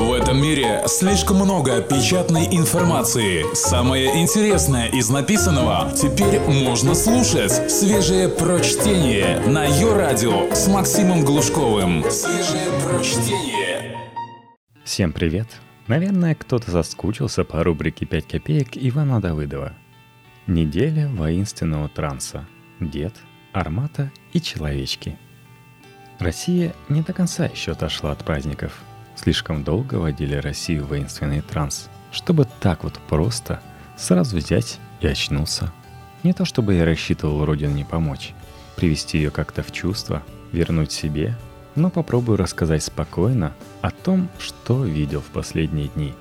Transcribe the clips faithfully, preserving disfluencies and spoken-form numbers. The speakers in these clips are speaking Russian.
В этом мире слишком много печатной информации. Самое интересное из написанного теперь можно слушать. Свежее прочтение на Ю-радио с Максимом Глушковым. Свежее прочтение. Всем привет. Наверное, кто-то соскучился по рубрике «пять копеек» Ивана Давыдова. Неделя воинственного транса. Дед, Армата и человечки. Россия не до конца еще отошла от праздников. Слишком долго водили Россию в воинственный транс, чтобы так вот просто сразу взять и очнуться. Не то чтобы я рассчитывал Родине помочь, привести ее как-то в чувство, вернуть себе, но попробую рассказать спокойно о том, что видел в последние дни.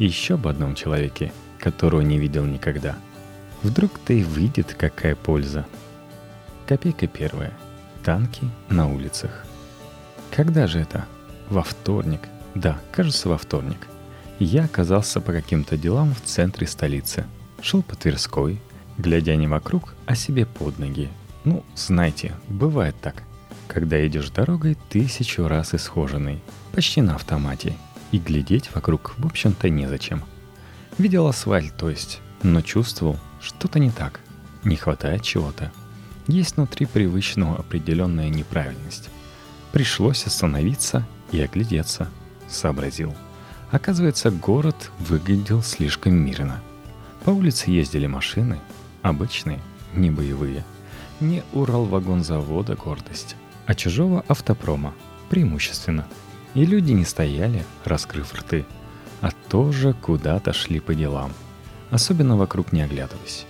И еще об одном человеке, которого не видел никогда. Вдруг-то и выйдет какая польза. Копейка первая. Танки на улицах. Когда же это? Во вторник. Да, кажется, во вторник. Я оказался по каким-то делам в центре столицы. Шел по Тверской, глядя не вокруг, а себе под ноги. Ну, знаете, бывает так. Когда идешь дорогой тысячу раз исхоженной, почти на автомате. И глядеть вокруг, в общем-то, незачем. Видел асфальт, то есть, но чувствовал, что-то не так. Не хватает чего-то. Есть внутри привычного определенная неправильность. Пришлось остановиться и оглядеться, сообразил. Оказывается, город выглядел слишком мирно. По улице ездили машины, обычные, не боевые. Не Уралвагонзавода гордость, а чужого автопрома, преимущественно. И люди не стояли, раскрыв рты, а тоже куда-то шли по делам. Особенно вокруг не оглядываясь.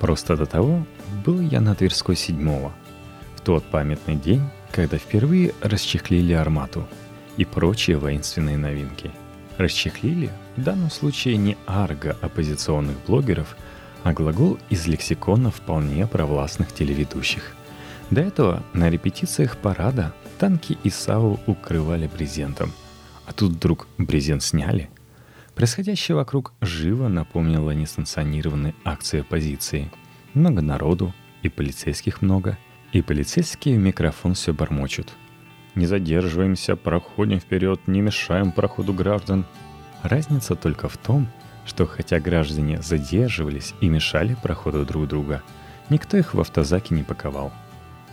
Просто до того был я на Тверской седьмого. В тот памятный день, когда впервые расчехлили Армату и прочие воинственные новинки. Расчехлили в данном случае не арго оппозиционных блогеров, а глагол из лексикона вполне провластных телеведущих. До этого на репетициях парада танки и САУ укрывали брезентом, а тут вдруг брезент сняли. Происходящее вокруг живо напомнило несанкционированные акции оппозиции. Много народу, и полицейских много, и полицейские в микрофон все бормочут. Не задерживаемся, проходим вперед, не мешаем проходу граждан. Разница только в том, что хотя граждане задерживались и мешали проходу друг друга, никто их в автозаке не паковал.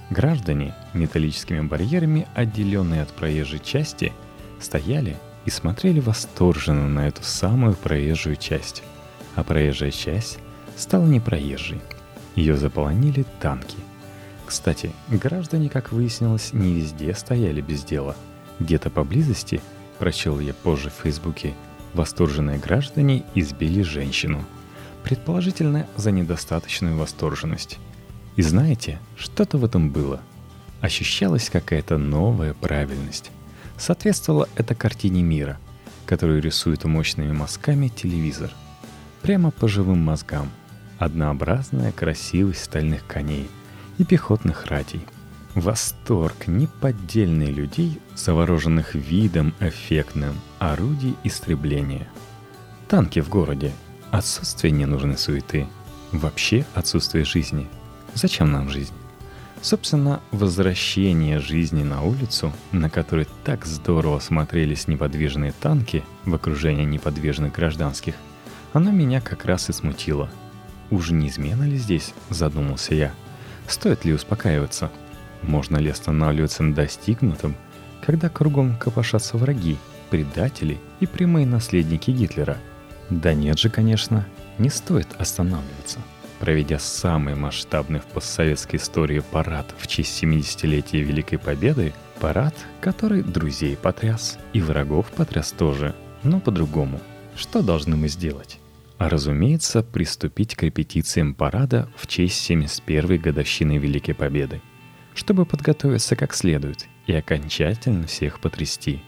Граждане, металлическими барьерами, отделенные от проезжей части, стояли и смотрели восторженно на эту самую проезжую часть. А проезжая часть стала не проезжей. Ее заполонили танки. Кстати, граждане, как выяснилось, не везде стояли без дела. Где-то поблизости, прочел я позже в Фейсбуке, восторженные граждане избили женщину. Предположительно, за недостаточную восторженность. И знаете, что-то в этом было. Ощущалась какая-то новая правильность. Соответствовало это картине мира, которую рисует мощными мазками телевизор. Прямо по живым мозгам. Однообразная красивость стальных коней и пехотных ратей. Восторг неподдельный людей, завороженных видом эффектным орудий истребления. Танки в городе. Отсутствие ненужной суеты. Вообще отсутствие жизни. Зачем нам жизнь? Собственно, возвращение жизни на улицу, на которой так здорово смотрелись неподвижные танки в окружении неподвижных гражданских, оно меня как раз и смутило. Уж не измена ли здесь, задумался я. Стоит ли успокаиваться? Можно ли останавливаться на достигнутом, когда кругом копошатся враги, предатели и прямые наследники Гитлера? Да нет же, конечно, не стоит останавливаться. Проведя самый масштабный в постсоветской истории парад в честь семидесятилетия Великой Победы, парад, который друзей потряс и врагов потряс тоже, но по-другому. Что должны мы сделать? А разумеется, приступить к репетициям парада в честь семьдесят первой годовщины Великой Победы, чтобы подготовиться как следует и окончательно всех потрясти.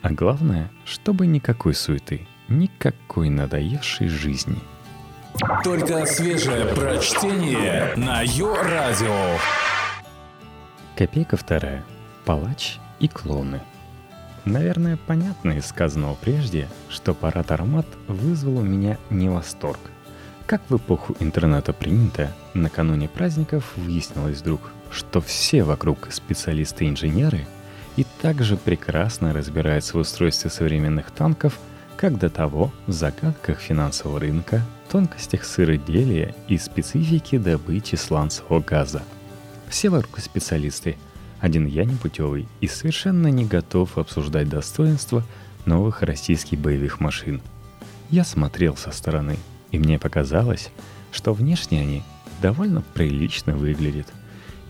А главное, чтобы никакой суеты, никакой надоевшей жизни. Только свежее прочтение на Ю-радио. Копейка вторая. Палач и клоны. Наверное, понятно из сказанного прежде, что парад «Армат» вызвал у меня не восторг. Как в эпоху интернета принято, накануне праздников выяснилось вдруг, что все вокруг специалисты-инженеры и также прекрасно разбирается в устройстве современных танков, как до того в загадках финансового рынка, тонкостях сыроделия и специфике добычи сланцевого газа. Все вокруг специалисты, один я непутевый и совершенно не готов обсуждать достоинства новых российских боевых машин. Я смотрел со стороны, и мне показалось, что внешне они довольно прилично выглядят.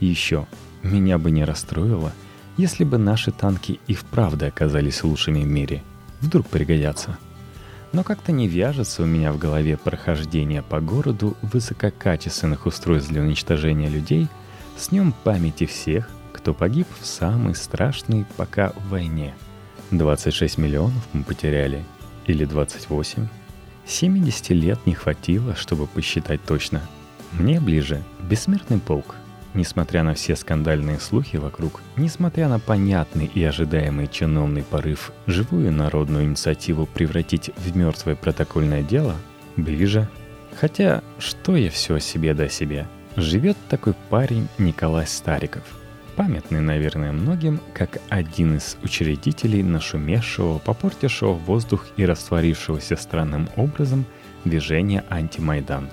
И еще, меня бы не расстроило, если бы наши танки и вправду оказались лучшими в мире. Вдруг пригодятся. Но как-то не вяжется у меня в голове прохождение по городу высококачественных устройств для уничтожения людей с днем памяти всех, кто погиб в самой страшной пока войне. двадцать шесть миллионов мы потеряли. Или двадцать восемь. семьдесят лет не хватило, чтобы посчитать точно. Мне ближе бессмертный полк. Несмотря на все скандальные слухи вокруг, несмотря на понятный и ожидаемый чиновный порыв живую народную инициативу превратить в мертвое протокольное дело, ближе. Хотя, что я все о себе да о себе. Живет такой парень Николай Стариков, памятный, наверное, многим, как один из учредителей нашумевшего, попортившего воздух и растворившегося странным образом движения «Антимайдан».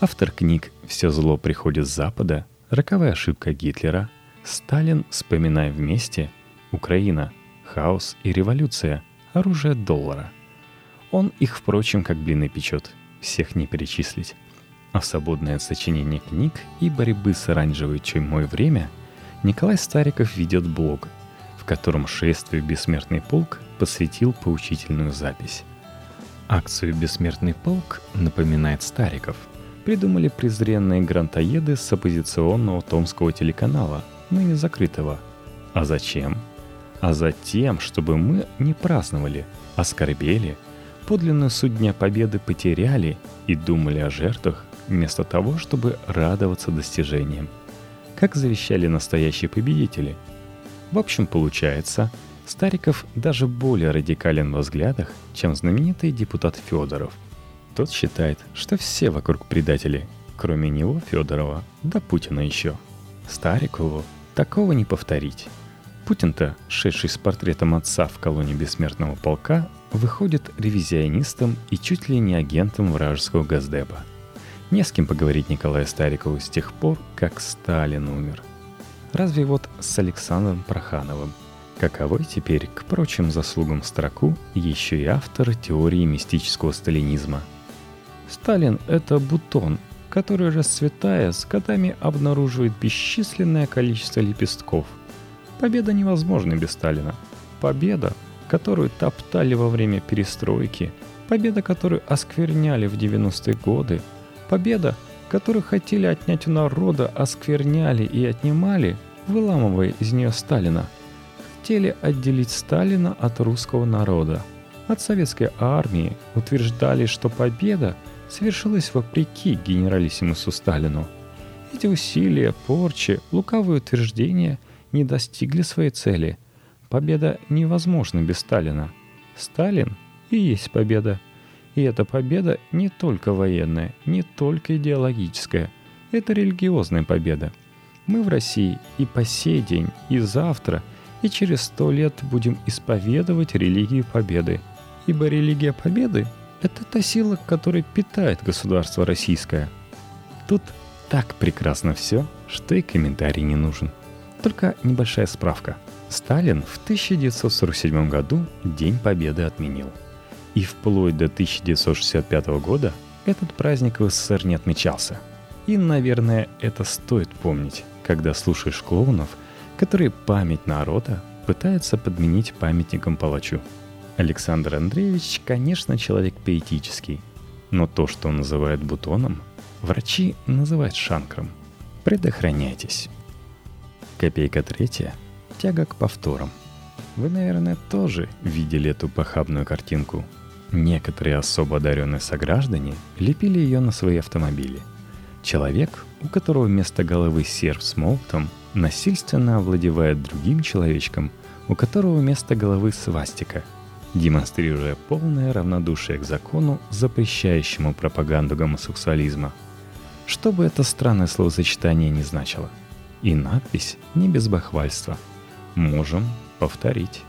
Автор книг «Все зло приходит с Запада», «Роковая ошибка Гитлера», «Сталин, вспоминай вместе», «Украина», «Хаос и революция», «Оружие доллара». Он их, впрочем, как блины печет, всех не перечислить. А в свободное от сочинения книг и борьбы с оранжевой чумой время Николай Стариков ведет блог, в котором шествию «Бессмертный полк» посвятил поучительную запись. Акцию «Бессмертный полк», напоминает Стариков, придумали презренные грантоеды с оппозиционного томского телеканала, ныне закрытого. А зачем? А затем, чтобы мы не праздновали, а скорбели, подлинную суть Дня Победы потеряли и думали о жертвах, вместо того, чтобы радоваться достижениям. Как завещали настоящие победители. В общем, получается, Стариков даже более радикален во взглядах, чем знаменитый депутат Фёдоров. Тот считает, что все вокруг предатели, кроме него, Фёдорова, да Путина еще. Старикову такого не повторить. Путин-то, шедший с портретом отца в колонии бессмертного полка, выходит ревизионистом и чуть ли не агентом вражеского Госдепа. Не с кем поговорить Николаю Старикову с тех пор, как Сталин умер. Разве вот с Александром Прохановым. Каковой теперь, к прочим заслугам строку, еще и автор теории мистического сталинизма. Сталин – это бутон, который, расцветая, с годами обнаруживает бесчисленное количество лепестков. Победа невозможна без Сталина. Победа, которую топтали во время перестройки. Победа, которую оскверняли в девяностые годы. Победа, которую хотели отнять у народа, оскверняли и отнимали, выламывая из нее Сталина. Хотели отделить Сталина от русского народа. От советской армии утверждали, что победа совершилась вопреки генералиссимусу Сталину. Эти усилия, порчи, лукавые утверждения не достигли своей цели. Победа невозможна без Сталина. Сталин и есть победа. И эта победа не только военная, не только идеологическая. Это религиозная победа. Мы в России и по сей день, и завтра, и через сто лет будем исповедовать религию победы. Ибо религия победы – это та сила, которая питает государство российское. Тут так прекрасно все, что и комментарий не нужен. Только небольшая справка. Сталин в тысяча девятьсот сорок седьмом году День Победы отменил. И вплоть до тысяча девятьсот шестьдесят пятого года этот праздник в СССР не отмечался. И, наверное, это стоит помнить, когда слушаешь клоунов, которые память народа пытаются подменить памятником палачу. Александр Андреевич, конечно, человек пиетический, но то, что он называет бутоном, врачи называют шанкром. Предохраняйтесь. Копейка третья. Тяга к повторам. Вы, наверное, тоже видели эту похабную картинку. Некоторые особо одаренные сограждане лепили ее на свои автомобили. Человек, у которого вместо головы серп с молотом, насильственно овладевает другим человечком, у которого вместо головы свастика, демонстрируя полное равнодушие к закону, запрещающему пропаганду гомосексуализма. Что бы это странное словосочетание ни значило. И надпись не без бахвальства. «Можем повторить.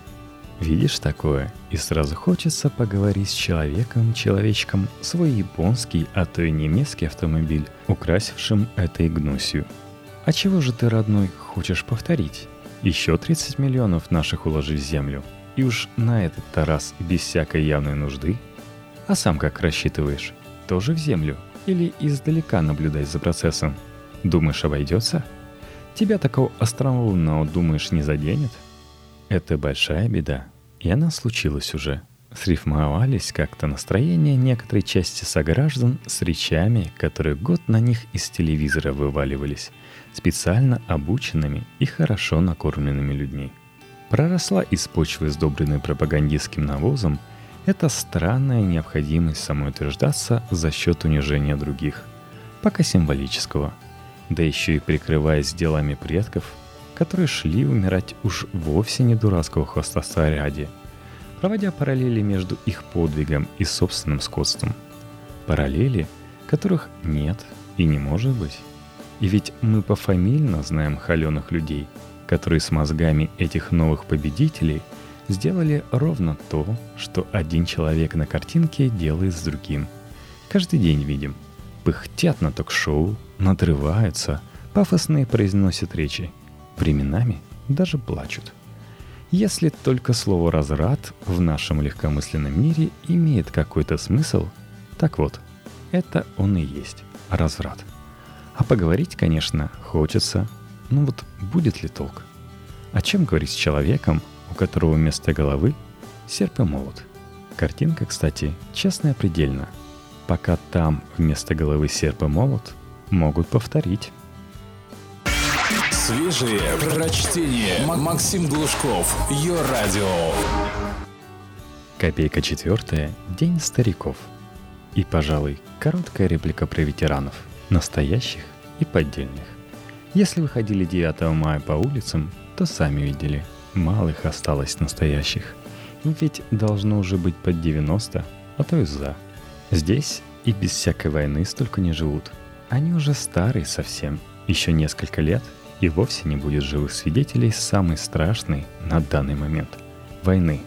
Видишь такое, и сразу хочется поговорить с человеком, человечком, свой японский, а то и немецкий автомобиль, украсившим этой гнусью. А чего же ты, родной, хочешь повторить? Еще тридцать миллионов наших уложи в землю, и уж на этот-то раз без всякой явной нужды. А сам как рассчитываешь? Тоже в землю? Или издалека наблюдай за процессом? Думаешь, обойдется? Тебя такого остроумного, думаешь, не заденет? Это большая беда, и она случилась уже. Срифмовались как-то настроения некоторой части сограждан с речами, которые год на них из телевизора вываливались, специально обученными и хорошо накормленными людьми. Проросла из почвы, сдобренной пропагандистским навозом, эта странная необходимость самоутверждаться за счет унижения других, пока символического, да еще и прикрываясь делами предков, которые шли умирать уж вовсе не дурацкого хвастовства ради, проводя параллели между их подвигом и собственным скотством. Параллели, которых нет и не может быть. И ведь мы пофамильно знаем холеных людей, которые с мозгами этих новых победителей сделали ровно то, что один человек на картинке делает с другим. Каждый день видим. Пыхтят на ток-шоу, надрываются, пафосные произносят речи. Временами даже плачут. Если только слово «разврат» в нашем легкомысленном мире имеет какой-то смысл, так вот, это он и есть разврат. А поговорить, конечно, хочется, но вот будет ли толк? О чем говорить с человеком, у которого вместо головы серп и молот? Картинка, кстати, честная предельно. Пока там вместо головы серп и молот, могут повторить. Свежие прочтение. Максим Глушков. Йо-радио. Копейка четвертая. День стариков. И, пожалуй, короткая реплика про ветеранов. Настоящих и поддельных. Если вы ходили девятого мая по улицам, то сами видели. Мало их осталось настоящих. Ведь должно уже быть под девяносто, а то и за. Здесь и без всякой войны столько не живут. Они уже старые совсем. Еще несколько лет и вовсе не будет живых свидетелей самой страшной на данный момент войны.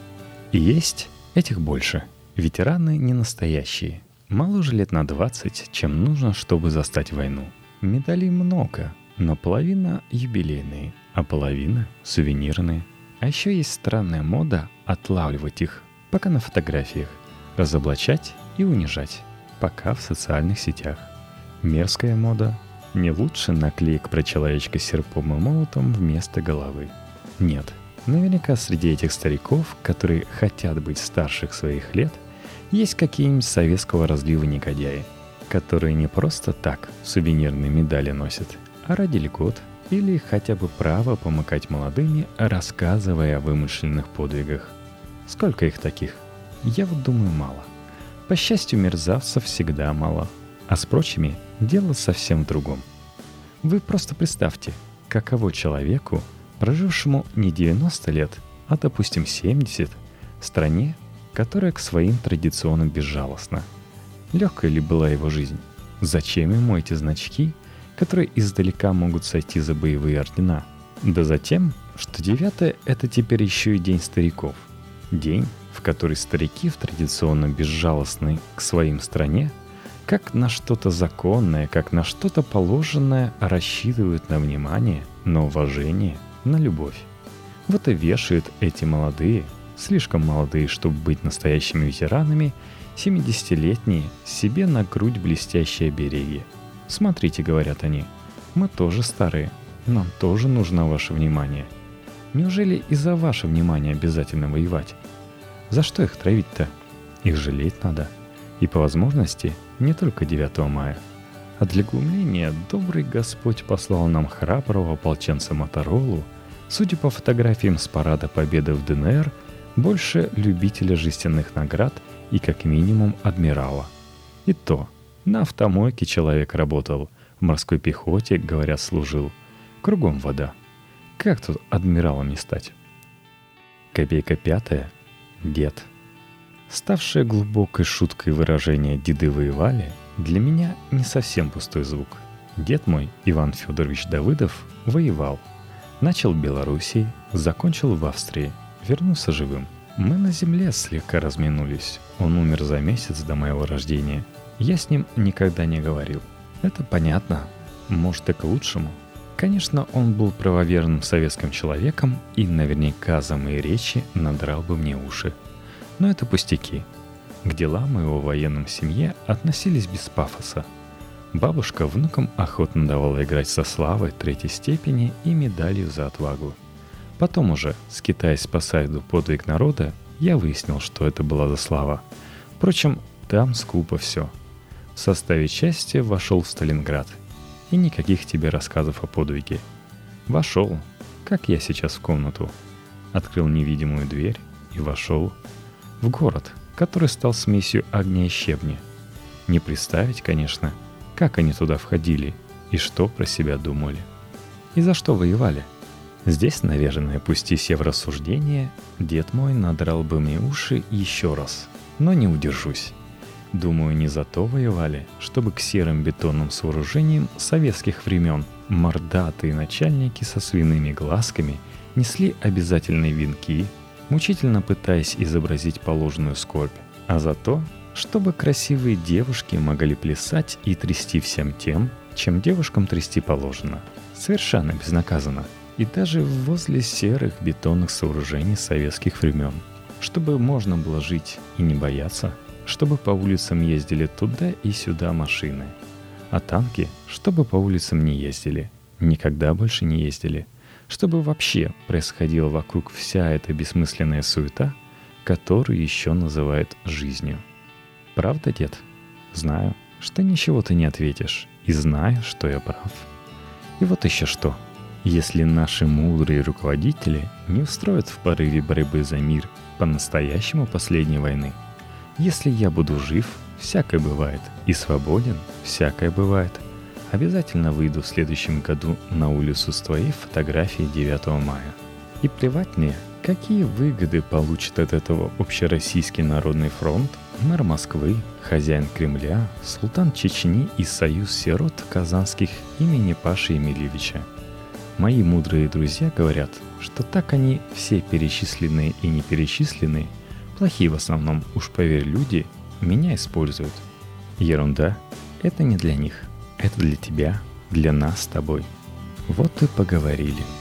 И есть этих больше. Ветераны не настоящие. Моложе лет на двадцать, чем нужно, чтобы застать войну. Медалей много, но половина юбилейные, а половина сувенирные. А еще есть странная мода отлавливать их, пока на фотографиях, разоблачать и унижать, пока в социальных сетях. Мерзкая мода. Не лучше наклеек про человечка с серпом и молотом вместо головы. Нет, наверняка среди этих стариков, которые хотят быть старших своих лет, есть какие-нибудь советского разлива негодяи, которые не просто так сувенирные медали носят, а ради льгот или хотя бы право помыкать молодыми, рассказывая о вымышленных подвигах. Сколько их таких? Я вот думаю, мало. По счастью, мерзавцев всегда мало. А с прочими дело совсем в другом. Вы просто представьте, каково человеку, прожившему не девяносто лет, а, допустим, семьдесят, в стране, которая к своим традиционам безжалостна. Легкая ли была его жизнь? Зачем ему эти значки, которые издалека могут сойти за боевые ордена? Да за тем, что девятое — это теперь еще и день стариков. День, в который старики в традиционно безжалостной к своим стране как на что-то законное, как на что-то положенное, рассчитывают на внимание, на уважение, на любовь. Вот и вешают эти молодые, слишком молодые, чтобы быть настоящими ветеранами, семидесятилетние себе на грудь блестящие обереги. «Смотрите, — говорят они, — мы тоже старые, нам тоже нужно ваше внимание. Неужели и за ваше внимание обязательно воевать? За что их травить-то? Их жалеть надо». И по возможности не только девятого мая. А для глумления добрый Господь послал нам храброго ополченца Моторолу, судя по фотографиям с парада победы в ДНР, больше любителя жестяных наград и как минимум адмирала. И то, на автомойке человек работал, в морской пехоте, говорят, служил. Кругом вода. Как тут адмиралом не стать? Копейка пятая. Дед. Ставшее глубокой шуткой выражение «деды воевали» для меня не совсем пустой звук. Дед мой, Иван Федорович Давыдов, воевал. Начал в Белоруссии, закончил в Австрии, вернулся живым. Мы на земле слегка разминулись. Он умер за месяц до моего рождения. Я с ним никогда не говорил. Это понятно. Может, и к лучшему. Конечно, он был правоверным советским человеком и наверняка за мои речи надрал бы мне уши. Но это пустяки. К делам моего военным в семье относились без пафоса. Бабушка внукам охотно давала играть со славой третьей степени и медалью за отвагу. Потом уже, скитаясь по сайду «Подвиг народа», я выяснил, что это была за слава. Впрочем, там скупо все. В составе части вошел в Сталинград. И никаких тебе рассказов о подвиге. Вошел, как я сейчас, в комнату. Открыл невидимую дверь и вошел в город, который стал смесью огня и щебня. Не представить, конечно, как они туда входили и что про себя думали. И за что воевали. Здесь, наверное, пустись я в рассуждение, дед мой надрал бы мне уши еще раз, но не удержусь. Думаю, не за то воевали, чтобы к серым бетонным сооружениям советских времен мордатые начальники со свиными глазками несли обязательные венки, мучительно пытаясь изобразить положенную скорбь, а за то, чтобы красивые девушки могли плясать и трясти всем тем, чем девушкам трясти положено. Совершенно безнаказанно. И даже возле серых бетонных сооружений советских времен. Чтобы можно было жить и не бояться, чтобы по улицам ездили туда и сюда машины, а танки, чтобы по улицам не ездили, никогда больше не ездили. Чтобы вообще происходила вокруг вся эта бессмысленная суета, которую еще называют жизнью. Правда, дед? Знаю, что ничего ты не ответишь, и знаю, что я прав. И вот еще что. Если наши мудрые руководители не устроят в порыве борьбы за мир по-настоящему последней войны, если я буду жив, всякое бывает, и свободен, всякое бывает, обязательно выйду в следующем году на улицу с твоей фотографией девятого мая. И плевать мне, какие выгоды получит от этого Общероссийский народный фронт, мэр Москвы, хозяин Кремля, султан Чечни и союз сирот казанских имени Паши Емельевича. Мои мудрые друзья говорят, что так они, все перечисленные и неперечисленные, плохие в основном, уж поверь, люди, меня используют. Ерунда, это не для них. Это для тебя, для нас с тобой. Вот и поговорили.